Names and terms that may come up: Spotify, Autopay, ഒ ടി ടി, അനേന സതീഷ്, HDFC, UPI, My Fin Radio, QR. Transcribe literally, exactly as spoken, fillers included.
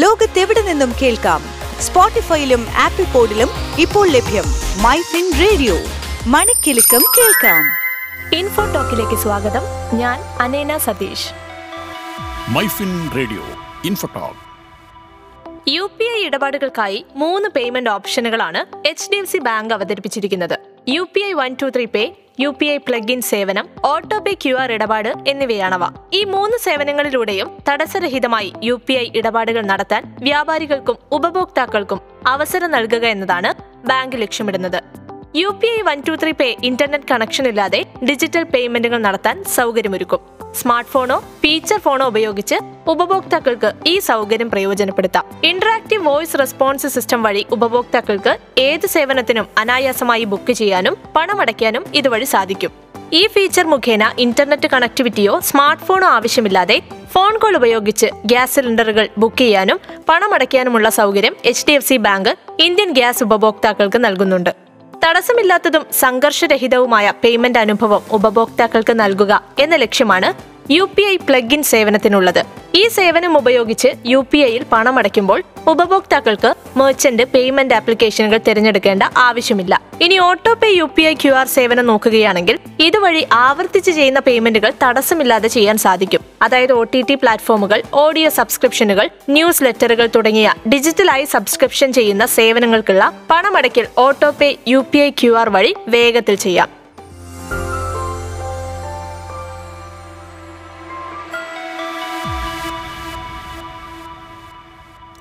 ലോകത്തെവിടെ നിന്നും കേൾക്കാം. സ്പോട്ടിഫൈയിലും ആപ്പിൾ പോഡിലും ഇപ്പോൾ ലഭ്യം. മൈ ഫിൻ റേഡിയോ, മണിക്കെലക്കം കേൾക്കാം. ഇൻഫോ ടോക്കിലേക്ക് സ്വാഗതം. ഞാൻ അനേന സതീഷ്. My fin radio info talk. U P I ഇടപാടുകൾക്കായി മൂന്ന് പേയ്മെന്റ് ഓപ്ഷനുകളാണ് H D F C bank അവതരിപ്പിച്ചിരിക്കുന്നത്. U P I one two three pay, U P I plug in സേവനം, ഓട്ടോപേ, ക്യു ആർ ഇടപാട് എന്നിവയാണവ. ഈ മൂന്ന് സേവനങ്ങളിലൂടെയും തടസ്സരഹിതമായി യു പി ഐ ഇടപാടുകൾ നടത്താൻ വ്യാപാരികൾക്കും ഉപഭോക്താക്കൾക്കും അവസരം നൽകുക എന്നതാണ് ബാങ്ക് ലക്ഷ്യമിടുന്നത്. U P I one two three pay internet connection ഇല്ലാതെ ഡിജിറ്റൽ പേയ്മെന്റുകൾ നടത്താൻ സൗകര്യമൊരുക്കും. സ്മാർട്ട് ഫോണോ ഫീച്ചർ ഫോണോ ഉപയോഗിച്ച് ഉപഭോക്താക്കൾക്ക് ഈ സൗകര്യം പ്രയോജനപ്പെടുത്താം. ഇന്ററാക്ടീവ് വോയിസ് റെസ്പോൺസ് സിസ്റ്റം വഴി ഉപഭോക്താക്കൾക്ക് ഏത് സേവനത്തിനും അനായാസമായി ബുക്ക് ചെയ്യാനും പണമടയ്ക്കാനും ഇതുവഴി സാധിക്കും. ഈ ഫീച്ചർ മുഖേന ഇന്റർനെറ്റ് കണക്ടിവിറ്റിയോ സ്മാർട്ട് ഫോണോ ആവശ്യമില്ലാതെ ഫോൺ കോൾ ഉപയോഗിച്ച് ഗ്യാസ് സിലിണ്ടറുകൾ ബുക്ക് ചെയ്യാനും പണമടയ്ക്കാനുമുള്ള സൗകര്യം H D F C bank Indian gas ഉപഭോക്താക്കൾക്ക് നൽകുന്നുണ്ട്. തടസ്സമില്ലാത്തതും സംഘർഷരഹിതവുമായ പേയ്മെന്റ് അനുഭവം ഉപഭോക്താക്കൾക്ക് നൽകുക എന്ന ലക്ഷ്യമാണ് U P I plug in സേവനത്തിനുള്ളത്. ഈ സേവനം ഉപയോഗിച്ച് യു പി ഐയിൽ പണമടയ്ക്കുമ്പോൾ ഉപഭോക്താക്കൾക്ക് മെർച്ചന്റ് പേയ്മെന്റ് ആപ്ലിക്കേഷനുകൾ തിരഞ്ഞെടുക്കേണ്ട ആവശ്യമില്ല. ഇനി autopay, U P I, Q R സേവനം നോക്കുകയാണെങ്കിൽ ഇതുവഴി ആവർത്തിച്ച് ചെയ്യുന്ന പേയ്മെന്റുകൾ തടസ്സമില്ലാതെ ചെയ്യാൻ സാധിക്കും. അതായത് ഒ ടി ടി പ്ലാറ്റ്ഫോമുകൾ, ഓഡിയോ സബ്സ്ക്രിപ്ഷനുകൾ, ന്യൂസ് ലെറ്ററുകൾ തുടങ്ങിയ ഡിജിറ്റലായി സബ്സ്ക്രിപ്ഷൻ ചെയ്യുന്ന സേവനങ്ങൾക്കുള്ള പണമടയ്ക്കൽ autopay, U P I, Q R വഴി വേഗത്തിൽ ചെയ്യാം.